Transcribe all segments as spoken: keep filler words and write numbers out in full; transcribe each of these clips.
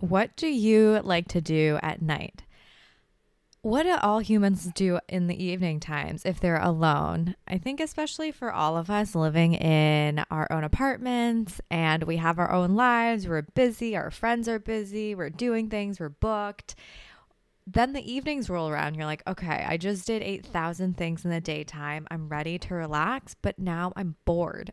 What do you like to do at night? What do all humans do in the evening times if they're alone? I think especially for all of us living in our own apartments and we have our own lives, we're busy, our friends are busy, we're doing things, we're booked. Then the evenings roll around. You're like, okay, I just did eight thousand things in the daytime. I'm ready to relax, but now I'm bored.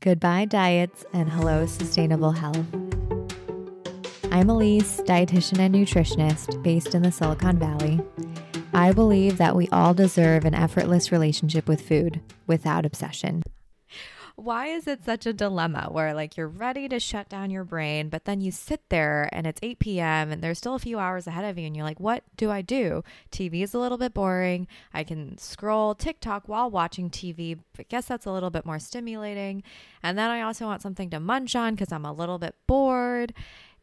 Goodbye diets and hello sustainable health. I'm Elise, dietitian and nutritionist based in the Silicon Valley. I believe that we all deserve an effortless relationship with food without obsession. Why is it such a dilemma where like you're ready to shut down your brain, but then you sit there and it's eight p.m. and there's still a few hours ahead of you and you're like, what do I do? T V is a little bit boring. I can scroll TikTok while watching T V, but I guess that's a little bit more stimulating. And then I also want something to munch on because I'm a little bit bored.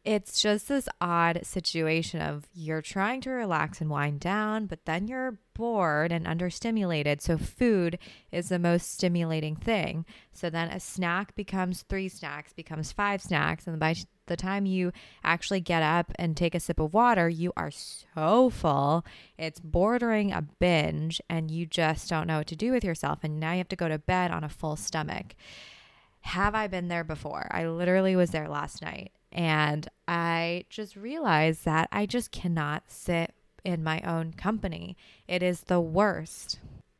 It's just this odd situation of you're trying to relax and wind down, but then you're bored and understimulated. So food is the most stimulating thing. So then a snack becomes three snacks, becomes five snacks. And by the time you actually get up and take a sip of water, you are so full. It's bordering a binge and you just don't know what to do with yourself. And now you have to go to bed on a full stomach. Have I been there before? I literally was there last night. And I just realized that I just cannot sit in my own company. It is the worst.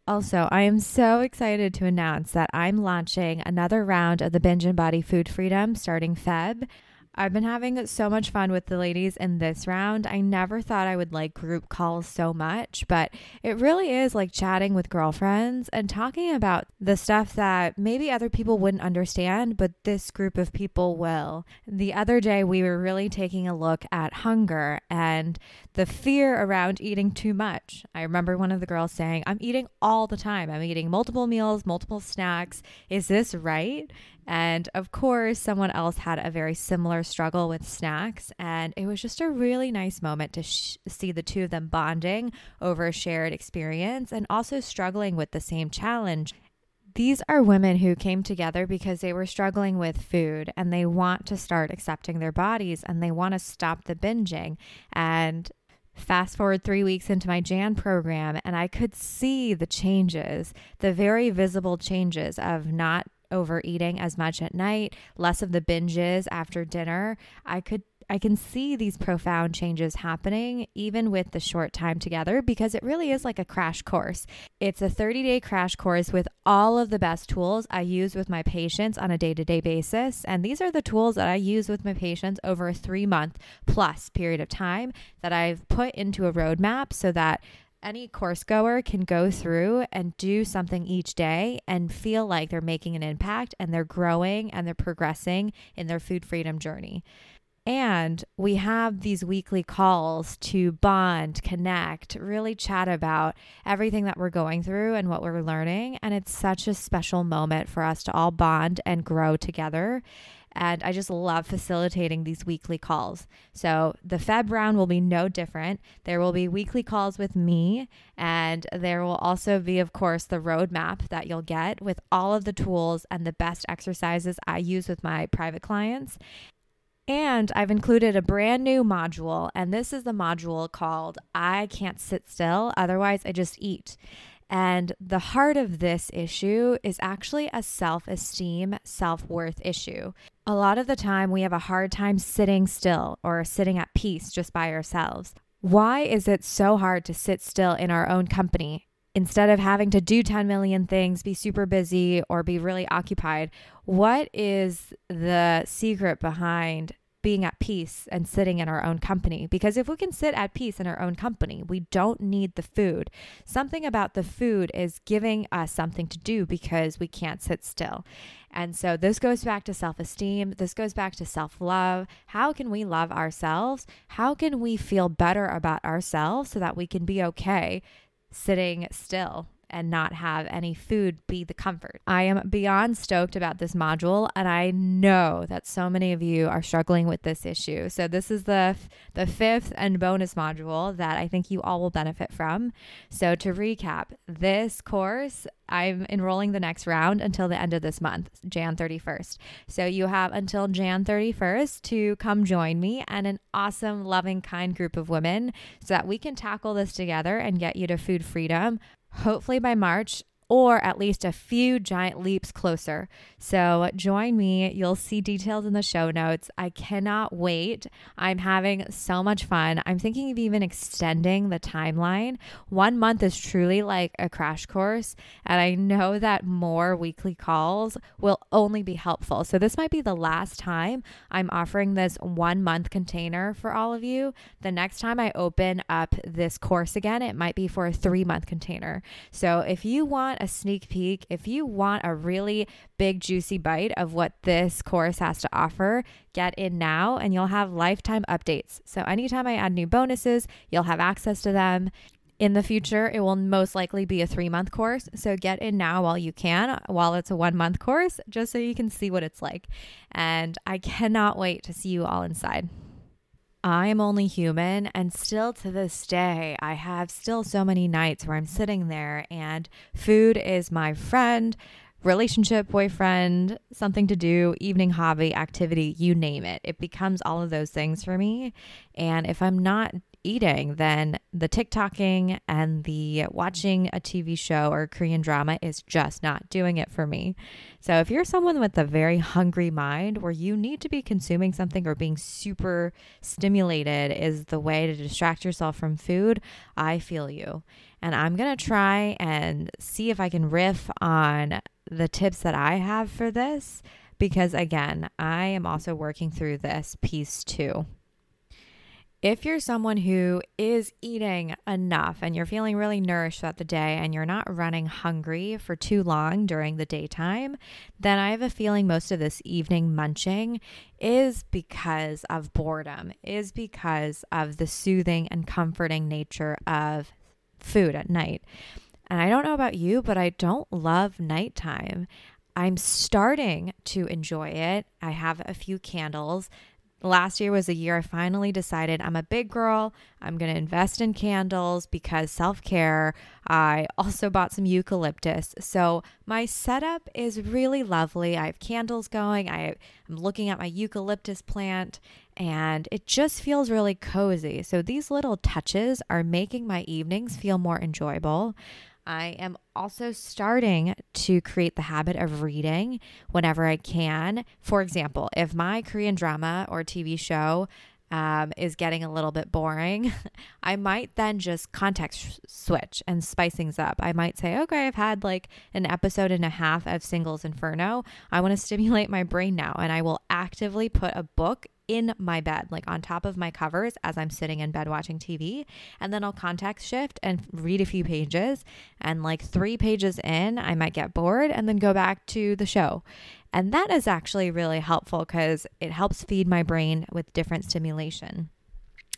Also, I am so excited to announce that I'm launching another round of the Binge and Body Food Freedom starting February. I've been having so much fun with the ladies in this round. I never thought I would like group calls so much, but it really is like chatting with girlfriends and talking about the stuff that maybe other people wouldn't understand, but this group of people will. The other day, we were really taking a look at hunger and the fear around eating too much. I remember one of the girls saying, I'm eating all the time. I'm eating multiple meals, multiple snacks. Is this right? And of course, someone else had a very similar struggle with snacks. And it was just a really nice moment to sh- see the two of them bonding over a shared experience and also struggling with the same challenge. These are women who came together because they were struggling with food and they want to start accepting their bodies and they want to stop the binging. And fast forward three weeks into my Jan program, and I could see the changes, the very visible changes of not overeating as much at night, less of the binges after dinner. I could, I can see these profound changes happening even with the short time together because it really is like a crash course. It's a thirty-day crash course with all of the best tools I use with my patients on a day-to-day basis. And these are the tools that I use with my patients over a three-month plus period of time that I've put into a roadmap so that any course goer can go through and do something each day and feel like they're making an impact and they're growing and they're progressing in their food freedom journey. And we have these weekly calls to bond, connect, really chat about everything that we're going through and what we're learning. And it's such a special moment for us to all bond and grow together. And I just love facilitating these weekly calls. So the Feb round will be no different. There will be weekly calls with me. And there will also be, of course, the roadmap that you'll get with all of the tools and the best exercises I use with my private clients. And I've included a brand new module. And this is the module called I Can't Sit Still, Otherwise I Just Eat. And the heart of this issue is actually a self-esteem, self-worth issue. A lot of the time we have a hard time sitting still or sitting at peace just by ourselves. Why is it so hard to sit still in our own company? Instead of having to do ten million things, be super busy or be really occupied, what is the secret behind being at peace and sitting in our own company? Because if we can sit at peace in our own company, we don't need the food. Something about the food is giving us something to do because we can't sit still. And so this goes back to self-esteem. This goes back to self-love. How can we love ourselves? How can we feel better about ourselves so that we can be okay sitting still and not have any food be the comfort. I am beyond stoked about this module, and I know that so many of you are struggling with this issue. So this is the the fifth and bonus module that I think you all will benefit from. So to recap, this course, I'm enrolling the next round until the end of this month, January thirty-first. So you have until January thirty-first to come join me and an awesome, loving, kind group of women so that we can tackle this together and get you to food freedom, hopefully by March, or at least a few giant leaps closer. So join me. You'll see details in the show notes. I cannot wait. I'm having so much fun. I'm thinking of even extending the timeline. One month is truly like a crash course, and I know that more weekly calls will only be helpful. So this might be the last time I'm offering this one month container for all of you. The next time I open up this course again, it might be for a three month container. So if you want a sneak peek, if you want a really big juicy bite of what this course has to offer, get in now and you'll have lifetime updates. So anytime I add new bonuses, you'll have access to them. In the future, it will most likely be a three-month course, so get in now while you can, while it's a one-month course, just so you can see what it's like. And I cannot wait to see you all inside. I'm only human, and still to this day, I have still so many nights where I'm sitting there and food is my friend, relationship, boyfriend, something to do, evening hobby, activity, you name it. It becomes all of those things for me. And if I'm not eating, then the TikToking and the watching a T V show or Korean drama is just not doing it for me. So if you're someone with a very hungry mind where you need to be consuming something or being super stimulated is the way to distract yourself from food, I feel you. And I'm going to try and see if I can riff on the tips that I have for this, because again, I am also working through this piece too. If you're someone who is eating enough and you're feeling really nourished throughout the day and you're not running hungry for too long during the daytime, then I have a feeling most of this evening munching is because of boredom, is because of the soothing and comforting nature of food at night. And I don't know about you, but I don't love nighttime. I'm starting to enjoy it. I have a few candles. Last year was a year I finally decided I'm a big girl. I'm going to invest in candles because self-care. I also bought some eucalyptus. So my setup is really lovely. I have candles going. I, I'm looking at my eucalyptus plant and it just feels really cozy. So these little touches are making my evenings feel more enjoyable. I am also starting to create the habit of reading whenever I can. For example, if my Korean drama or T V show um, is getting a little bit boring, I might then just context switch and spice things up. I might say, okay, I've had like an episode and a half of Singles Inferno. I want to stimulate my brain now, and I will actively put a book in my bed, like on top of my covers as I'm sitting in bed watching T V. And then I'll context shift and read a few pages. And like three pages in, I might get bored and then go back to the show. And that is actually really helpful because it helps feed my brain with different stimulation.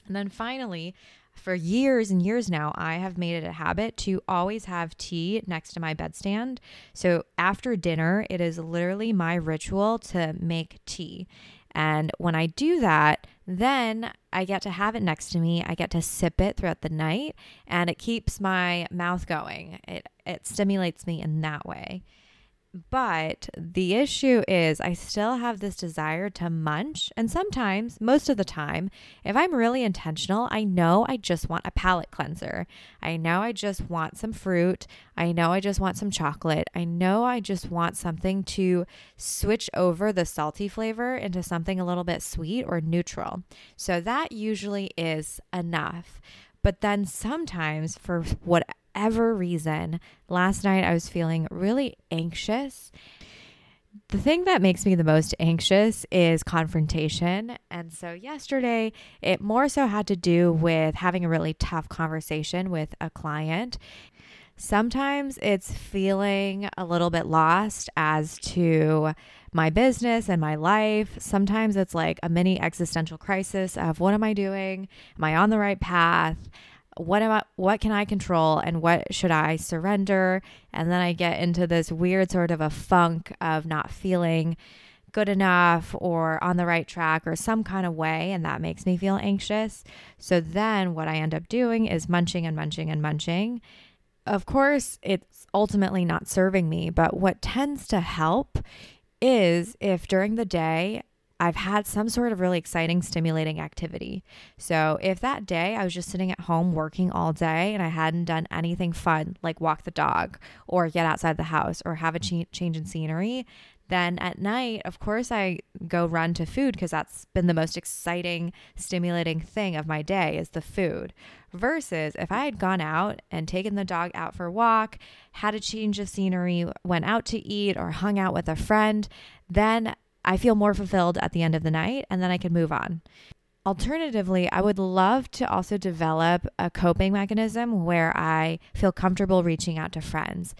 And then finally, for years and years now, I have made it a habit to always have tea next to my bedstand. So after dinner, it is literally my ritual to make tea. And when I do that, then I get to have it next to me. I get to sip it throughout the night, and it keeps my mouth going. It it stimulates me in that way. But the issue is I still have this desire to munch. And sometimes, most of the time, if I'm really intentional, I know I just want a palate cleanser. I know I just want some fruit. I know I just want some chocolate. I know I just want something to switch over the salty flavor into something a little bit sweet or neutral. So that usually is enough. But then sometimes for whatever Ever reason. Last night I was feeling really anxious. The thing that makes me the most anxious is confrontation. And so yesterday it more so had to do with having a really tough conversation with a client. Sometimes it's feeling a little bit lost as to my business and my life. Sometimes it's like a mini existential crisis of what am I doing? Am I on the right path? what am I, what can I control and what should I surrender? And then I get into this weird sort of a funk of not feeling good enough or on the right track or some kind of way, and that makes me feel anxious. So then what I end up doing is munching and munching and munching. Of course, it's ultimately not serving me, but what tends to help is if during the day I've had some sort of really exciting, stimulating activity. So if that day I was just sitting at home working all day and I hadn't done anything fun, like walk the dog or get outside the house or have a ch- change in scenery, then at night, of course, I go run to food because that's been the most exciting, stimulating thing of my day is the food. Versus if I had gone out and taken the dog out for a walk, had a change of scenery, went out to eat or hung out with a friend, then I feel more fulfilled at the end of the night and then I can move on. Alternatively, I would love to also develop a coping mechanism where I feel comfortable reaching out to friends.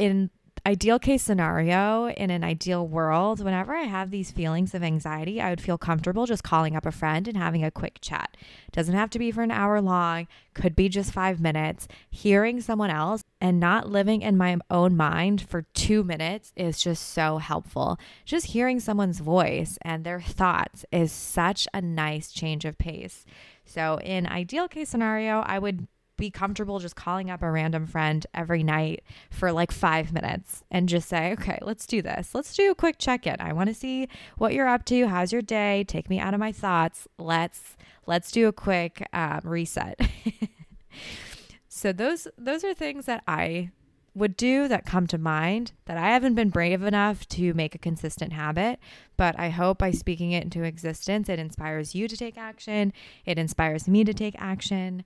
In ideal case scenario, in an ideal world, whenever I have these feelings of anxiety, I would feel comfortable just calling up a friend and having a quick chat. Doesn't have to be for an hour long, could be just five minutes. Hearing someone else and not living in my own mind for two minutes is just so helpful. Just hearing someone's voice and their thoughts is such a nice change of pace. So in ideal case scenario, I would be comfortable just calling up a random friend every night for like five minutes and just say, okay, let's do this. Let's do a quick check-in. I want to see what you're up to. How's your day? Take me out of my thoughts. Let's let's do a quick um, reset. So those those are things that I would do that come to mind that I haven't been brave enough to make a consistent habit, but I hope by speaking it into existence, it inspires you to take action. It inspires me to take action.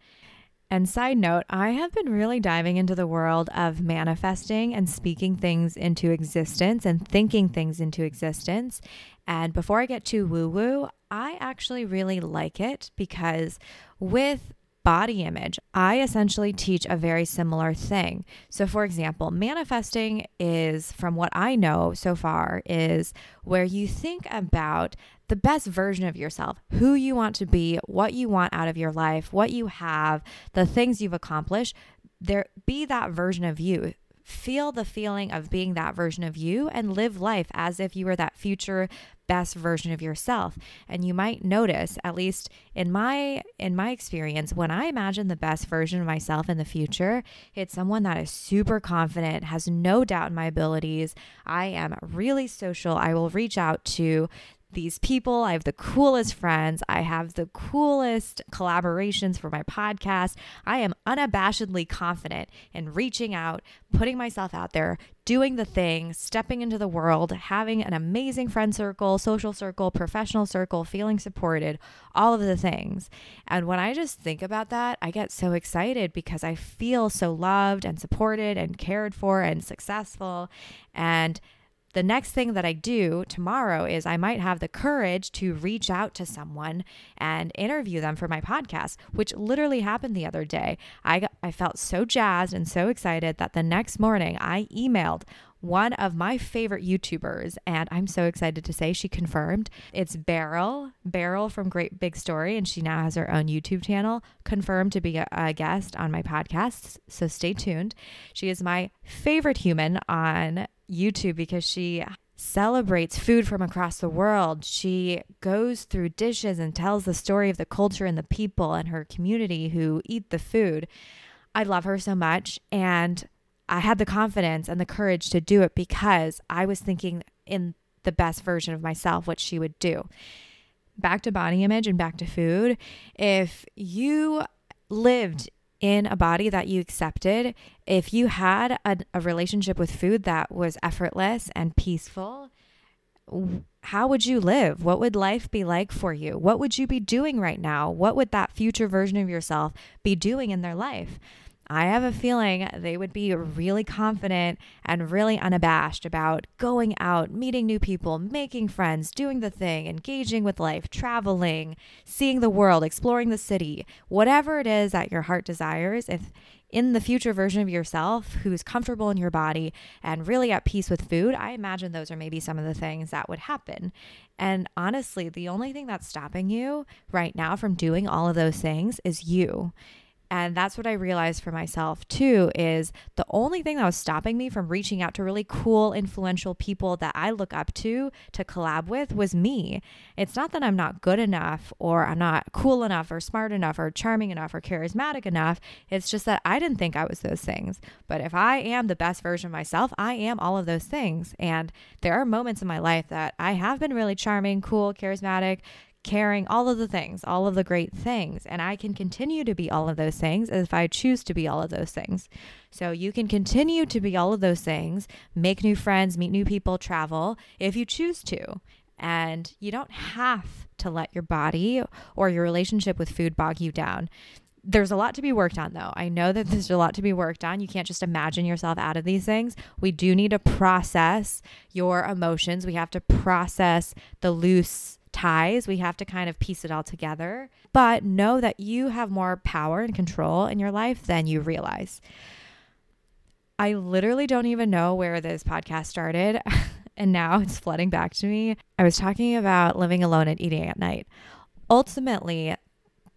And side note, I have been really diving into the world of manifesting and speaking things into existence and thinking things into existence. And before I get too woo-woo, I actually really like it because with body image, I essentially teach a very similar thing. So for example, manifesting is, from what I know so far, is where you think about the best version of yourself, who you want to be, what you want out of your life, what you have, the things you've accomplished. There, be that version of you. Feel the feeling of being that version of you and live life as if you were that future best version of yourself. And you might notice, at least in my in my experience, when I imagine the best version of myself in the future, it's someone that is super confident, has no doubt in my abilities. I am really social. I will reach out to these people. I have the coolest friends. I have the coolest collaborations for my podcast. I am unabashedly confident in reaching out, putting myself out there, doing the thing, stepping into the world, having an amazing friend circle, social circle, professional circle, feeling supported, all of the things. And when I just think about that, I get so excited because I feel so loved and supported and cared for and successful. And the next thing that I do tomorrow is I might have the courage to reach out to someone and interview them for my podcast, which literally happened the other day. I got, I felt so jazzed and so excited that the next morning I emailed one of my favorite YouTubers, and I'm so excited to say she confirmed. It's Beryl, Beryl from Great Big Story, and she now has her own YouTube channel, confirmed to be a, a guest on my podcast, so stay tuned. She is my favorite human on YouTube because she celebrates food from across the world. She goes through dishes and tells the story of the culture and the people and her community who eat the food. I love her so much, and I had the confidence and the courage to do it because I was thinking in the best version of myself what she would do. Back to body image and back to food. If you lived in a body that you accepted, if you had a, a relationship with food that was effortless and peaceful, how would you live? What would life be like for you? What would you be doing right now? What would that future version of yourself be doing in their life? I have a feeling they would be really confident and really unabashed about going out, meeting new people, making friends, doing the thing, engaging with life, traveling, seeing the world, exploring the city, whatever it is that your heart desires. If in the future version of yourself who's comfortable in your body and really at peace with food, I imagine those are maybe some of the things that would happen. And honestly, the only thing that's stopping you right now from doing all of those things is you. And that's what I realized for myself too, is the only thing that was stopping me from reaching out to really cool, influential people that I look up to to collab with was me. It's not that I'm not good enough or I'm not cool enough or smart enough or charming enough or charismatic enough. It's just that I didn't think I was those things. But if I am the best version of myself, I am all of those things. And there are moments in my life that I have been really charming, cool, charismatic, caring, all of the things, all of the great things. And I can continue to be all of those things if I choose to be all of those things. So you can continue to be all of those things, make new friends, meet new people, travel if you choose to. And you don't have to let your body or your relationship with food bog you down. There's a lot to be worked on though. I know that there's a lot to be worked on. You can't just imagine yourself out of these things. We do need to process your emotions. We have to process the loose ties. We have to kind of piece it all together. But know that you have more power and control in your life than you realize. I literally don't even know where this podcast started. And now it's flooding back to me. I was talking about living alone and eating at night. Ultimately,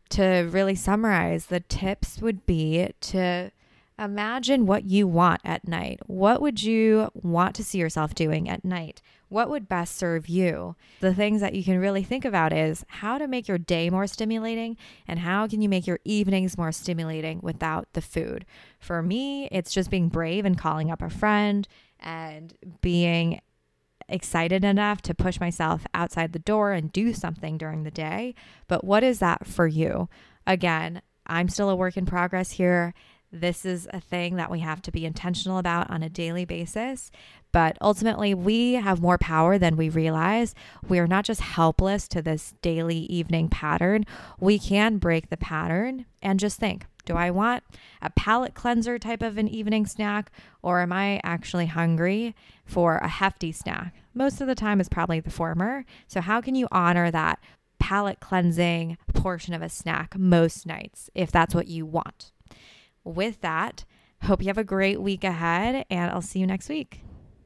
to really summarize, the tips would be to imagine what you want at night. What would you want to see yourself doing at night? What would best serve you? The things that you can really think about is how to make your day more stimulating and how can you make your evenings more stimulating without the food. For me, it's just being brave and calling up a friend and being excited enough to push myself outside the door and do something during the day. But what is that for you? Again, I'm still a work in progress here. This is a thing that we have to be intentional about on a daily basis. But ultimately, we have more power than we realize. We are not just helpless to this daily evening pattern. We can break the pattern and just think, do I want a palate cleanser type of an evening snack, or am I actually hungry for a hefty snack? Most of the time it's probably the former. So how can you honor that palate cleansing portion of a snack most nights if that's what you want? With that, hope you have a great week ahead, and I'll see you next week.